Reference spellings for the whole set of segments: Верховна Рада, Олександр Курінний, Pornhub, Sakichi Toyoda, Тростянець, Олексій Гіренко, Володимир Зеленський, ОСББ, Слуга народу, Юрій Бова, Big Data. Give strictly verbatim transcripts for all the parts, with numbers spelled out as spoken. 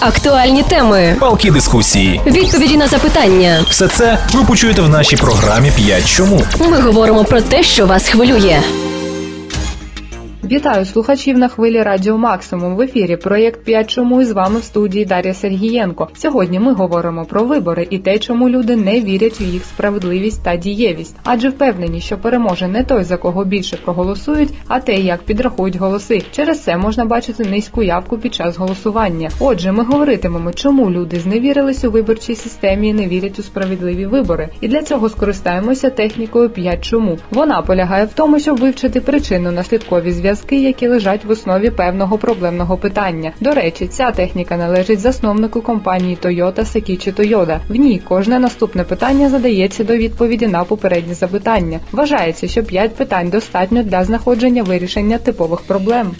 Актуальні теми, палкі дискусії, відповіді на запитання. Все це ви почуєте в нашій програмі «п'ять чому». Ми говоримо про те, що вас хвилює. Вітаю слухачів на хвилі Радіо Максимум. В ефірі проєкт «п'ять чому» і з вами в студії Дар'я Сергієнко. Сьогодні ми говоримо про вибори і те, чому люди не вірять у їх справедливість та дієвість. Адже впевнені, що переможе не той, за кого більше проголосують, а те, як підрахують голоси. Через це можна бачити низьку явку під час голосування. Отже, ми говоритимемо, чому люди зневірились у виборчій системі і не вірять у справедливі вибори. І для цього скористаємося технікою «п'ять чому». Вона полягає в тому, щоб вивчити причинно-наслідкові зв'язки, які лежать в основі певного проблемного питання. До речі, ця техніка належить засновнику компанії Toyota Sakichi Toyoda. В ній кожне наступне питання задається до відповіді на попередні запитання. Вважається, що п'ять питань достатньо для знаходження вирішення типових проблем.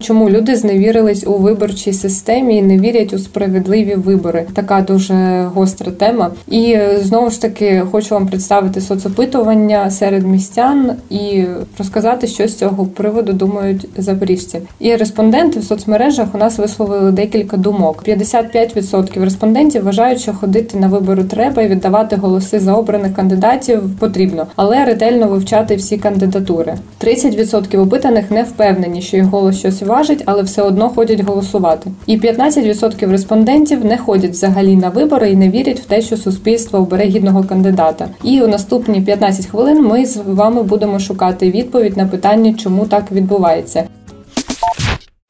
Чому люди зневірились у виборчій системі і не вірять у справедливі вибори? Така дуже гостра тема. І знову ж таки хочу вам представити соцопитування серед містян і розказати, що з цього приводу думають запоріжці. І респонденти в соцмережах у нас висловили декілька думок. п'ятдесят п'ять відсотків респондентів вважають, що ходити на вибори треба і віддавати голоси за обраних кандидатів потрібно, але ретельно вивчати всі кандидатури. тридцять відсотків опитаних не впевнені, що їх голос щось важить, але все одно ходять голосувати. І п'ятнадцять відсотків респондентів не ходять взагалі на вибори і не вірять в те, що суспільство обере гідного кандидата. І у наступні п'ятнадцять хвилин ми з вами будемо шукати відповідь на питання, чому так відбувається.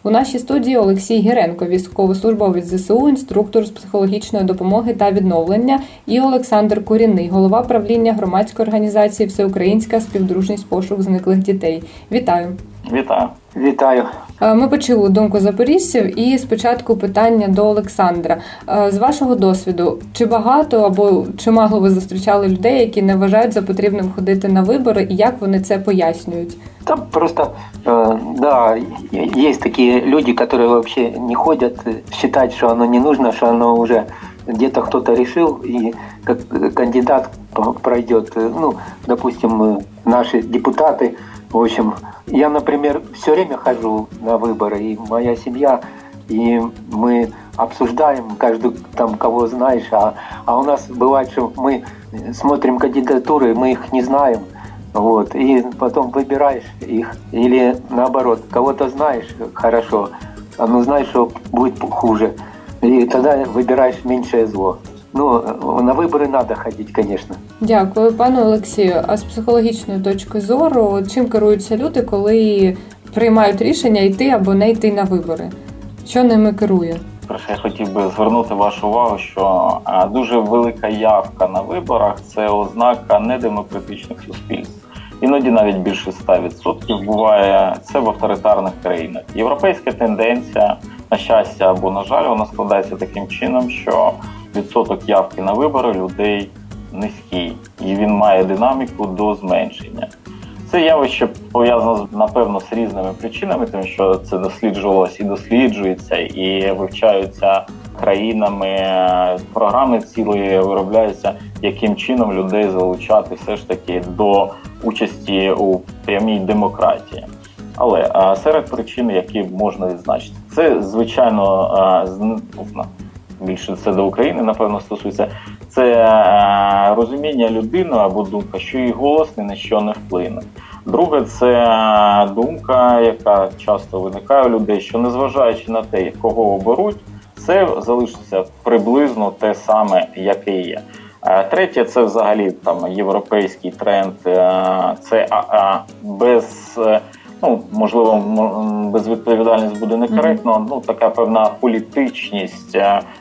У нашій студії Олексій Гіренко, військовослужбовець зе се у, інструктор з психологічної допомоги та відновлення, і Олександр Курінний, голова правління громадської організації «Всеукраїнська співдружність пошук зниклих дітей». Вітаю! Вітаю! Вітаю. Ми почули думку запоріжців і спочатку питання до Олександра. З вашого досвіду, чи багато або чимало ви зустрічали людей, які не вважають за потрібним ходити на вибори, і як вони це пояснюють? Там просто, э, да, есть такие люди, которые вообще не ходят, считают, что оно не нужно, что оно уже где-то кто-то решил, и как кандидат пройдет, ну, допустим, наши депутаты. В общем, я, например, все время хожу на выборы, и моя семья, и мы обсуждаем, каждый там, кого знаешь, а, а у нас бывает, что мы смотрим кандидатуры, мы их не знаем, вот, и потом выбираешь их, или наоборот, кого-то знаешь хорошо, а ну знаешь, что будет хуже, и тогда выбираешь меньшее зло. Ну, на вибори треба ходити, звісно. Дякую, пане Олексію. А з психологічної точки зору, чим керуються люди, коли приймають рішення йти або не йти на вибори? Що ними керує? Перше, я хотів би звернути вашу увагу, що дуже велика явка на виборах – це ознака недемократичних суспільств. Іноді навіть більше ста відсотків буває це в авторитарних країнах. Європейська тенденція, на щастя або на жаль, вона складається таким чином, що відсоток явки на вибори людей низький, і він має динаміку до зменшення. Це явище пов'язано, напевно, з різними причинами, тому що це досліджувалось і досліджується, і вивчаються країнами, програми цілі виробляються, яким чином людей залучати все ж таки до участі у прямій демократії. Але серед причин, які можна відзначити, це, звичайно, більше це до України, напевно, стосується, це е, розуміння людини або думка, що її голос ні на що не вплине. Друге, це думка, яка часто виникає у людей, що незважаючи на те, кого оберуть, це залишиться приблизно те саме, яке є. Третє, це взагалі там європейський тренд, це а, а, без... Ну, можливо, безвідповідальність буде некоректно, mm-hmm. ну, така певна політичність,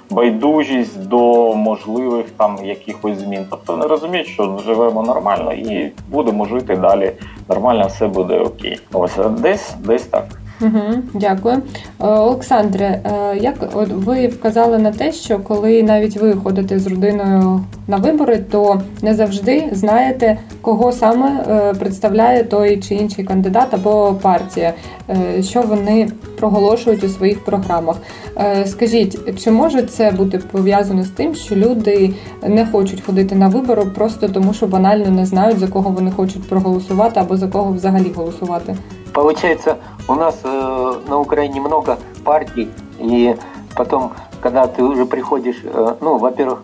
байдужість до можливих там якихось змін. Тобто не розуміють, що живемо нормально і будемо жити далі нормально, все буде окей. Ось десь, десь так. Угу, дякую. Олександре, як ви вказали на те, що коли навіть ви ходите з родиною на вибори, то не завжди знаєте, кого саме представляє той чи інший кандидат або партія, що вони проголошують у своїх програмах. Скажіть, чи може це бути пов'язано з тим, що люди не хочуть ходити на вибори просто тому, що банально не знають, за кого вони хочуть проголосувати або за кого взагалі голосувати? Получается, у нас э, на Украине много партий, и Потом, когда ты уже приходишь, ну, во-первых,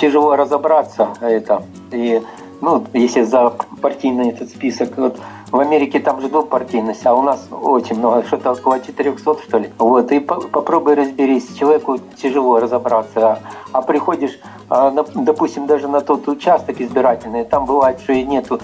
тяжело разобраться это. И, ну, если за партийный этот список. Вот, в Америке там же двухпартийность, а у нас очень много, что-то около четырехсот, что ли. Вот, и по- попробуй разберись, человеку тяжело разобраться. А, а приходишь, а, на, допустим, даже на тот участок избирательный, там бывает, что и нету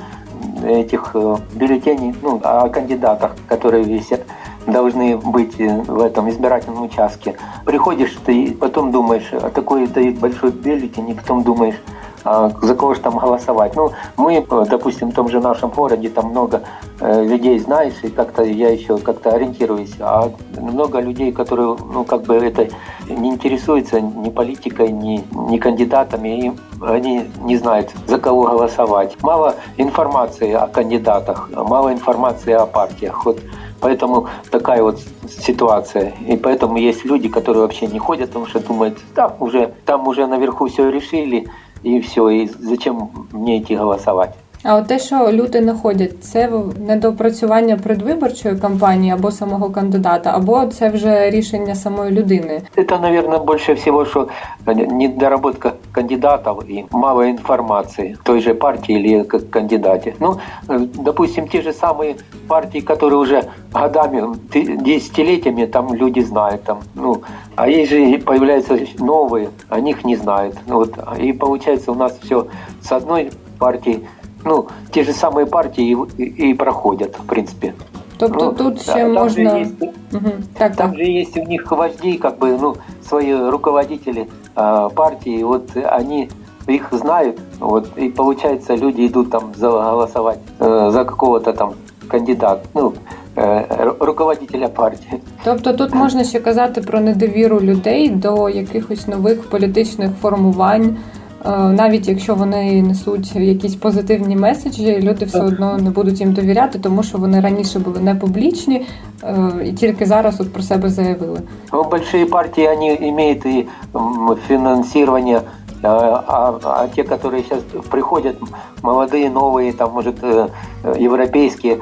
этих бюллетеней, ну, о кандидатах, которые висят, должны быть в этом избирательном участке. Приходишь ты, потом думаешь, а такой дают большой бюллетень, и потом думаешь, а за кого же там голосовать. Ну, мы, допустим, в том же нашем городе, там много э, людей знаешь, и как-то я еще как-то ориентируюсь, а много людей, которые, ну, как бы это не интересуются ни политикой, ни, ни кандидатами, и они не знают, за кого голосовать. Мало информации о кандидатах, мало информации о партиях. Вот поэтому такая вот ситуация. И поэтому есть люди, которые вообще не ходят, потому что думают, да, уже, там уже наверху все решили, і все, і зачем мені йти голосувати? А от те, що люди не ходять, це недопрацювання предвиборчої кампанії або самого кандидата, або це вже рішення самої людини? Це, мабуть, більше всього, що недоработка кандидатів і мало інформації той же партії або кандидаті. Ну, допустим, ті ж самі партії, які вже годами, десятиліттями там люди знають, там, ну, а є же появляються нові, о них не знають. Вот. І виходить, у нас все з одної партії. Ну, ті ж самі партії і, і, і проходять, в принципі. Тобто ну, тут ще да, можна... Там же є, угу. так, там так. Же є у них вожді, как бы, ну, свої руководителі а, партії, от вони їх знають, от, і виходить, люди йдуть там голосувати а, за какого-то там кандидата, ну, а, руководителя партії. Тобто тут можна ще казати про недовіру людей до якихось нових політичних формувань, навіть якщо вони несуть якісь позитивні меседжі, люди все одно не будуть їм довіряти, тому що вони раніше були не публічні і тільки зараз от про себе заявили. Великі партії, вони мають і фінансування, а, а те, которые сейчас приходят, молодые, новые, там, может, европейские,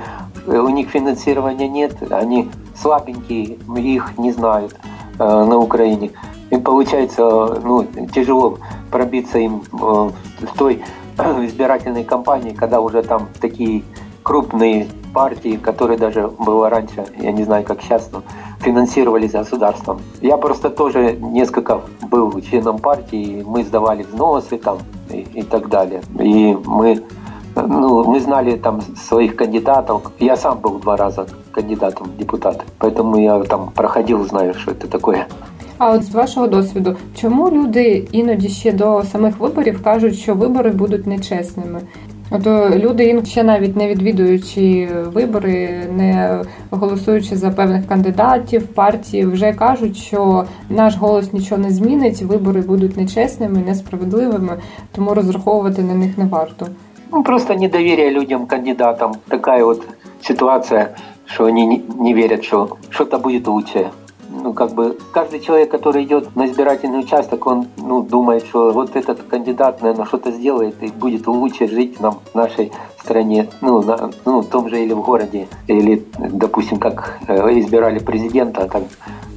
у них финансирования нет, они слабенькие, их не знают на Украине. И получается, ну, тяжело пробиться им в той избирательной кампании, когда уже там такие крупные партии, которые даже было раньше, я не знаю, как сейчас, но финансировались государством. Я просто тоже несколько был членом партии, мы сдавали взносы там и, и так далее. И мы, ну, мы знали там своих кандидатов. Я сам был два раза кандидатом в депутаты, поэтому я там проходил, знаю, что это такое. А от з вашого досвіду, чому люди іноді ще до самих виборів кажуть, що вибори будуть нечесними? От люди іноді ще навіть не відвідуючи вибори, не голосуючи за певних кандидатів, партій, вже кажуть, що наш голос нічого не змінить, вибори будуть нечесними, несправедливими, тому розраховувати на них не варто. Ну, просто недовір'я людям, кандидатам. Така от ситуація, що вони не вірять, що щось буде краще. Ну, как бы, каждый человек, который идет на избирательный участок, он, ну, думает, что вот этот кандидат, наверное, что-то сделает и будет лучше жить нам в нашей стране, ну, на, ну, в том же или в городе, или, допустим, как избирали президента, так,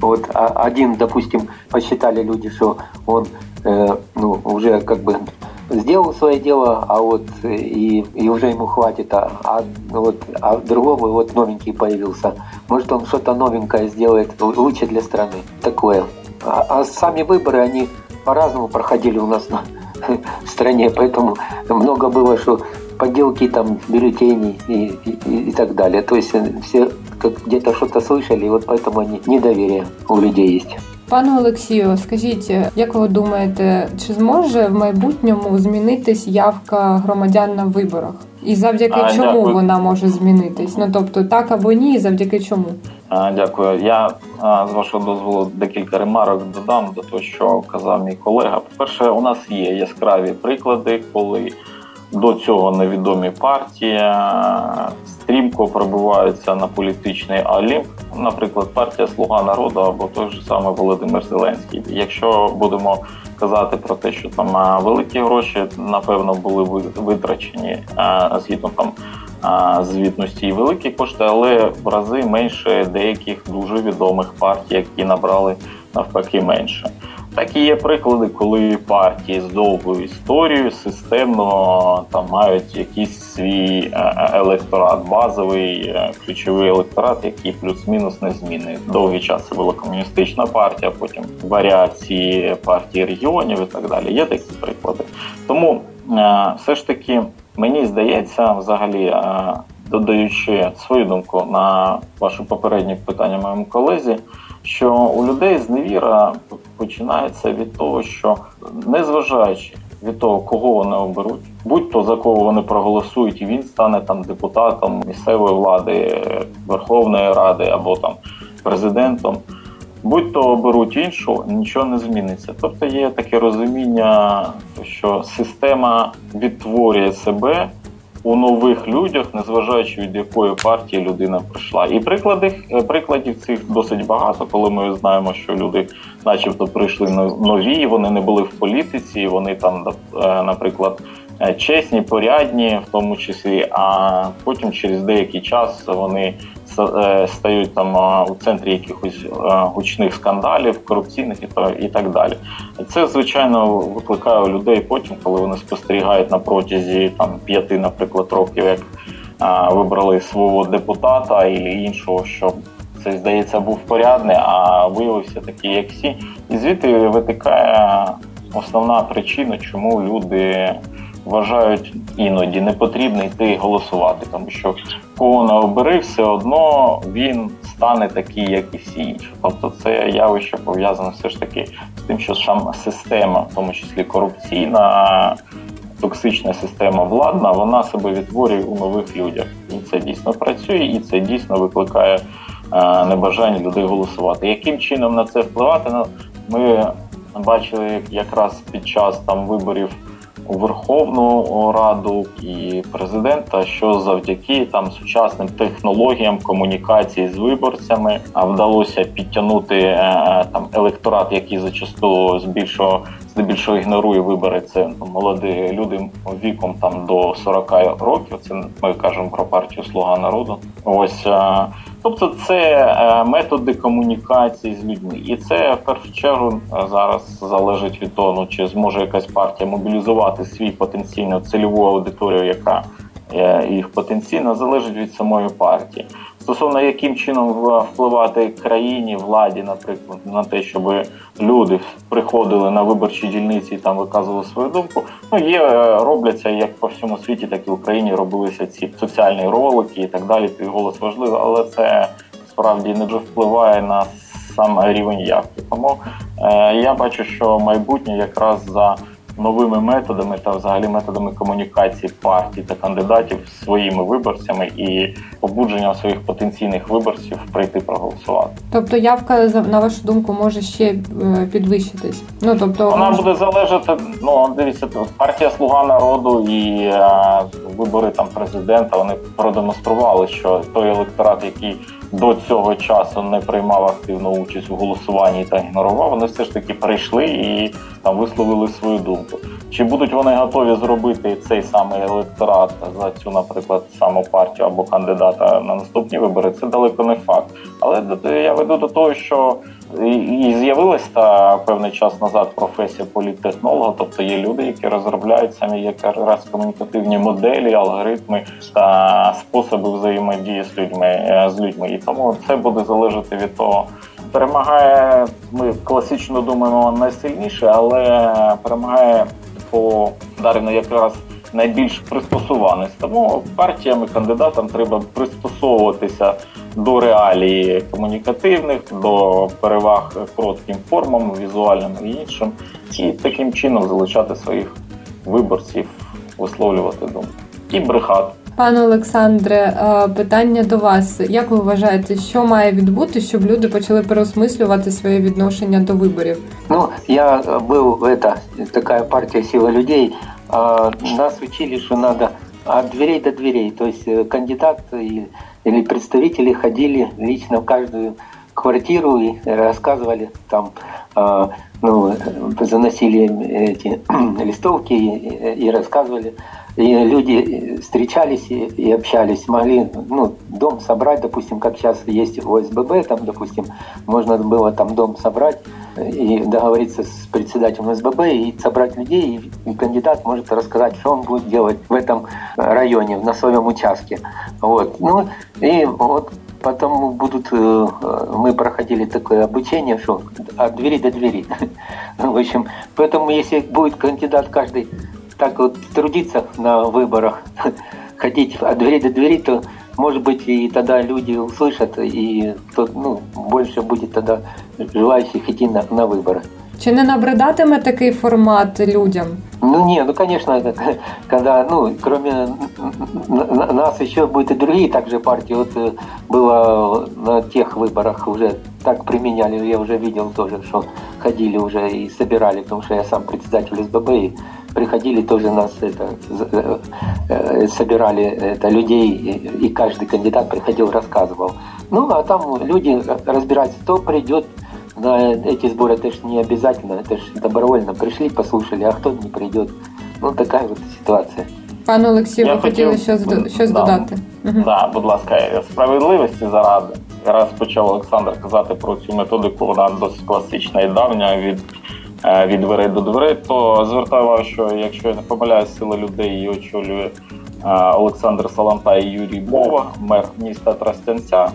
вот, один, допустим, посчитали люди, что он, э, ну, уже, как бы, сделал свое дело, а вот и, и уже ему хватит, а, а вот а другого вот новенький появился. Может, он что-то новенькое сделает лучше для страны. Такое. А, а сами выборы, они по-разному проходили у нас на, в стране, поэтому много было, что подделки там бюллетеней и, и, и так далее. То есть все как, где-то что-то слышали, и вот поэтому они недоверие у людей есть. Пане Олексію, скажіть, як ви думаєте, чи зможе в майбутньому змінитись явка громадян на виборах? І завдяки а, чому дякую. Вона може змінитись? Ну, тобто, так або ні, і завдяки чому? А, дякую. Я, а, з вашого дозволу, декілька ремарок додам до того, що казав мій колега. По-перше, у нас є яскраві приклади, коли до цього невідомі партії стрімко пробиваються на політичний олімп. Наприклад, партія «Слуга народу» або той же самий Володимир Зеленський. Якщо будемо казати про те, що там великі гроші, напевно, були витрачені згідно там звітності і великі кошти, але в рази менше деяких дуже відомих партій, які набрали навпаки менше. Так і є приклади, коли партії з довгою історією системно там мають якийсь свій електорат, базовий ключовий електорат, який плюс-мінус незмінний. Довгий час це була комуністична партія, потім варіації партії регіонів і так далі. Є такі приклади. Тому все ж таки мені здається, взагалі, додаючи свою думку на ваше попереднє питання моєму колезі, що у людей зневіра починається від того, що незважаючи від того, кого вони оберуть, будь-то за кого вони проголосують, і він стане там депутатом місцевої влади, Верховної Ради або там президентом, будь-то оберуть іншого, нічого не зміниться. Тобто є таке розуміння, що система відтворює себе у нових людях, незважаючи від якої партії людина прийшла. І прикладів, прикладів цих досить багато, коли ми знаємо, що люди начебто прийшли нові, вони не були в політиці, вони там, наприклад, чесні, порядні в тому числі, а потім через деякий час вони стають там у центрі якихось гучних скандалів, корупційних і так далі. Це, звичайно, викликає у людей потім, коли вони спостерігають на протязі там п'яти, наприклад, років, як вибрали свого депутата і іншого, що це, здається, був порядний, а виявився такий, як всі. І звідти витікає основна причина, чому люди вважають іноді не потрібно йти голосувати, тому що кого не обери, все одно він стане такий, як і всі інші. Тобто це явище пов'язане все ж таки з тим, що сама система, в тому числі корупційна, токсична система владна, вона себе відтворює у нових людях. І це дійсно працює, і це дійсно викликає небажання людей голосувати. Яким чином на це впливати? Ми бачили якраз під час там виборів у Верховну Раду і президента, що завдяки там сучасним технологіям комунікації з виборцями вдалося підтягнути там електорат, який зачасту збільшого здебільшого ігнорує вибори. Це молоді люди віком там до сорок років. Це ми кажемо про партію «Слуга народу». Ось, тобто, це методи комунікації з людьми, і це в першу чергу зараз залежить від того, ну, чи зможе якась партія мобілізувати свій потенційно цільову аудиторію, яка їх потенційно залежить від самої партії. Стосовно яким чином впливати країні, владі, наприклад, на те, щоб люди приходили на виборчі дільниці і там виказували свою думку, ну є, робляться, як по всьому світі, так і в Україні робилися ці соціальні ролики і так далі, твій голос важливий, але це справді не дуже впливає на сам рівень явки. Тому е, я бачу, що майбутнє якраз за новими методами та взагалі методами комунікації партій та кандидатів з своїми виборцями і побудженням своїх потенційних виборців прийти проголосувати. Тобто явка, на вашу думку, може ще підвищитись? Ну, тобто... Вона буде залежати, ну, дивіться, партія «Слуга народу» і а, вибори там президента, вони продемонстрували, що той електорат, який до цього часу не приймав активну участь у голосуванні та ігнорував, вони все ж таки прийшли і там висловили свою думку. Чи будуть вони готові зробити цей самий електорат за цю, наприклад, саму партію або кандидата на наступні вибори, це далеко не факт. Але я веду до того, що і з'явилась та певний час назад професія політтехнолога, тобто є люди, які розробляють самі якраз комунікативні моделі, алгоритми та способи взаємодії з людьми, з людьми. І тому це буде залежати від того, перемагає, ми класично думаємо найсильніше, але перемагає по дарівно якраз найбільш пристосуваний. Тому партіям і кандидатам треба пристосовуватися до реалій комунікативних, до переваг коротким формам, візуальним і іншим, і таким чином залучати своїх виборців, висловлювати думку і брехати. Пане Олександре, питання до вас. Як ви вважаєте, що має відбути, щоб люди почали переосмислювати своє відношення до виборів? Ну, я був, это, такая партия «Сила людей». Нас учили, что надо от дверей до дверей. То есть кандидат или представители ходили лично в каждую квартиру и рассказывали там, ну, заносили эти листовки и рассказывали И люди встречались и, и общались, могли, ну, дом собрать, допустим, как сейчас есть в О С Б Б, там, допустим, можно было там дом собрать и договориться с председателем О С Б Б и собрать людей, и, и кандидат может рассказать, что он будет делать в этом районе, на своем участке. Вот. Ну, и вот потом будут, мы проходили такое обучение, что от двери до двери. В общем, поэтому если будет кандидат каждый так вот трудиться на выборах, ходить от двери до двери, то, может быть, и тогда люди услышат, и то, ну, больше будет тогда желающих идти на, на выборы. Чи не набридатиме такий формат людям? Ну, не, ну, конечно, это, когда, ну, кроме нас еще будут и другие также партии. Вот было на тех выборах уже так применяли, я уже видел тоже, что ходили уже и собирали, потому что я сам председатель С Б Б, и приходили тоже нас, это, собирали это, людей, и каждый кандидат приходил, рассказывал. Ну, а там люди разбираются, кто придет. На эти сборы это ж не обязательно, это ж добровольно. Пришли, послушали, а кто не придет. Ну, така от ситуація. Пане Олексію, ви хотіли щось, щось да, додати? Так, угу. да, будь ласка, справедливості заради. Раз почав Олександр казати про цю методику, вона досить класична і давня, від, від дверей до дверей, то звертаю увагу, що якщо я не помиляюсь, сила людей її очолює Олександр Саланта і Юрій Бова, мер міста Тростянця.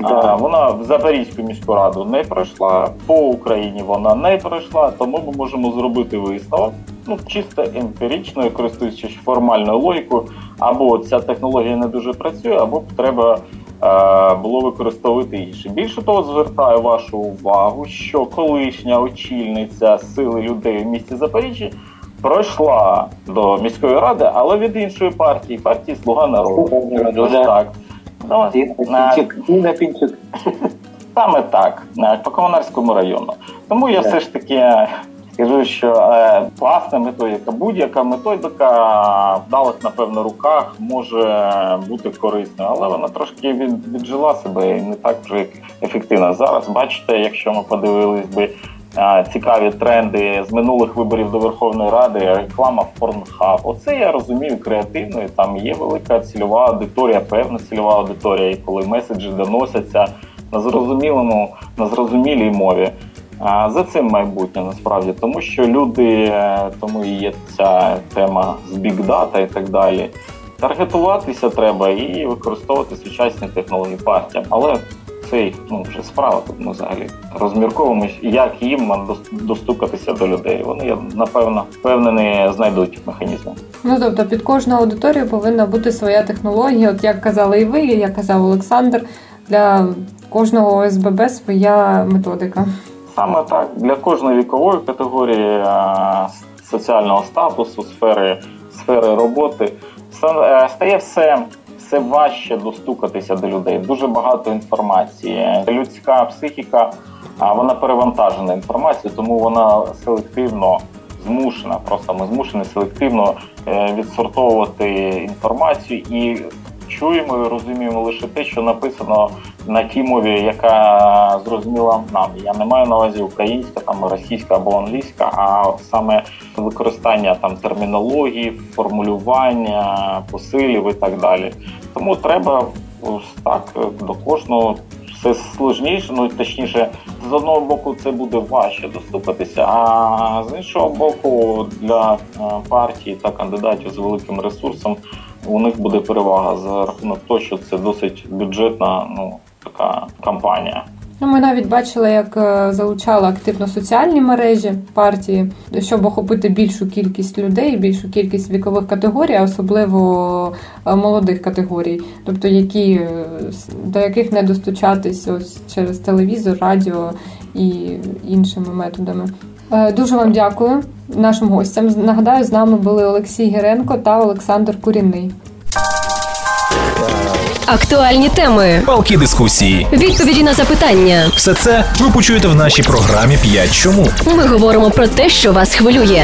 Да. Вона в Запорізьку міську раду не пройшла, по Україні вона не пройшла, тому ми можемо зробити висновок, ну, чисто емпірично, користуючись формальною логікою, або ця технологія не дуже працює, або треба е- було використовувати інше. Більше того, звертаю вашу увагу, що колишня очільниця сили людей в місті Запоріжжя пройшла до міської ради, але від іншої партії, партії «Слуга народу». Так. Ну, на Пінчик. Саме так, по Комунарському району. Тому я все ж таки кажу, що класна методика, будь-яка методика в далих, напевно, руках може бути корисною, але вона трошки від, віджила себе і не так вже ефективна. Зараз, бачите, якщо ми подивились би цікаві тренди з минулих виборів до Верховної Ради, реклама в Pornhub. Оце я розумію креативно, і там є велика цільова аудиторія, певна цільова аудиторія, і коли меседжі доносяться на зрозумілому, на зрозумілій мові. За цим майбутнє насправді, тому що люди, тому і є ця тема з Big Data і так далі. Таргетуватися треба і використовувати сучасні технології партіям, але це, ну, вже справа, тут ми взагалі розмірковуємо, як їм достукатися до людей. Вони, напевно, впевнені, знайдуть механізми. Ну, тобто, під кожну аудиторію повинна бути своя технологія. От як казали і ви, і як казав Олександр, для кожного О С Б Б своя методика. Саме так. Для кожної вікової категорії, соціального статусу, сфери, сфери роботи, стає все... Це важче достукатися до людей. Дуже багато інформації. Людська психіка, вона перевантажена інформацією, тому вона селективно змушена. Просто ми змушені селективно відсортовувати інформацію і чуємо і розуміємо лише те, що написано на тій мові, яка зрозуміла нам. Я не маю на увазі українська, там російська або англійська, а саме використання там термінології, формулювання, посилів і так далі. Тому треба так до кожного все складніше, ну точніше, з одного боку це буде важче доступатися, а з іншого боку для партій та кандидатів з великим ресурсом у них буде перевага за рахунок того, що це досить бюджетна, ну, така кампанія. Ну, ми навіть бачили, як залучала активно соціальні мережі партії, щоб охопити більшу кількість людей, більшу кількість вікових категорій, а особливо молодих категорій, тобто які, до яких не достучатись ось через телевізор, радіо і іншими методами. Дуже вам дякую нашим гостям. Нагадаю, з нами були Олексій Гіренко та Олександр Курінний. Актуальні теми, палкі дискусії, відповіді на запитання. Все це ви почуєте в нашій програмі «п'ять чому». Ми говоримо про те, що вас хвилює.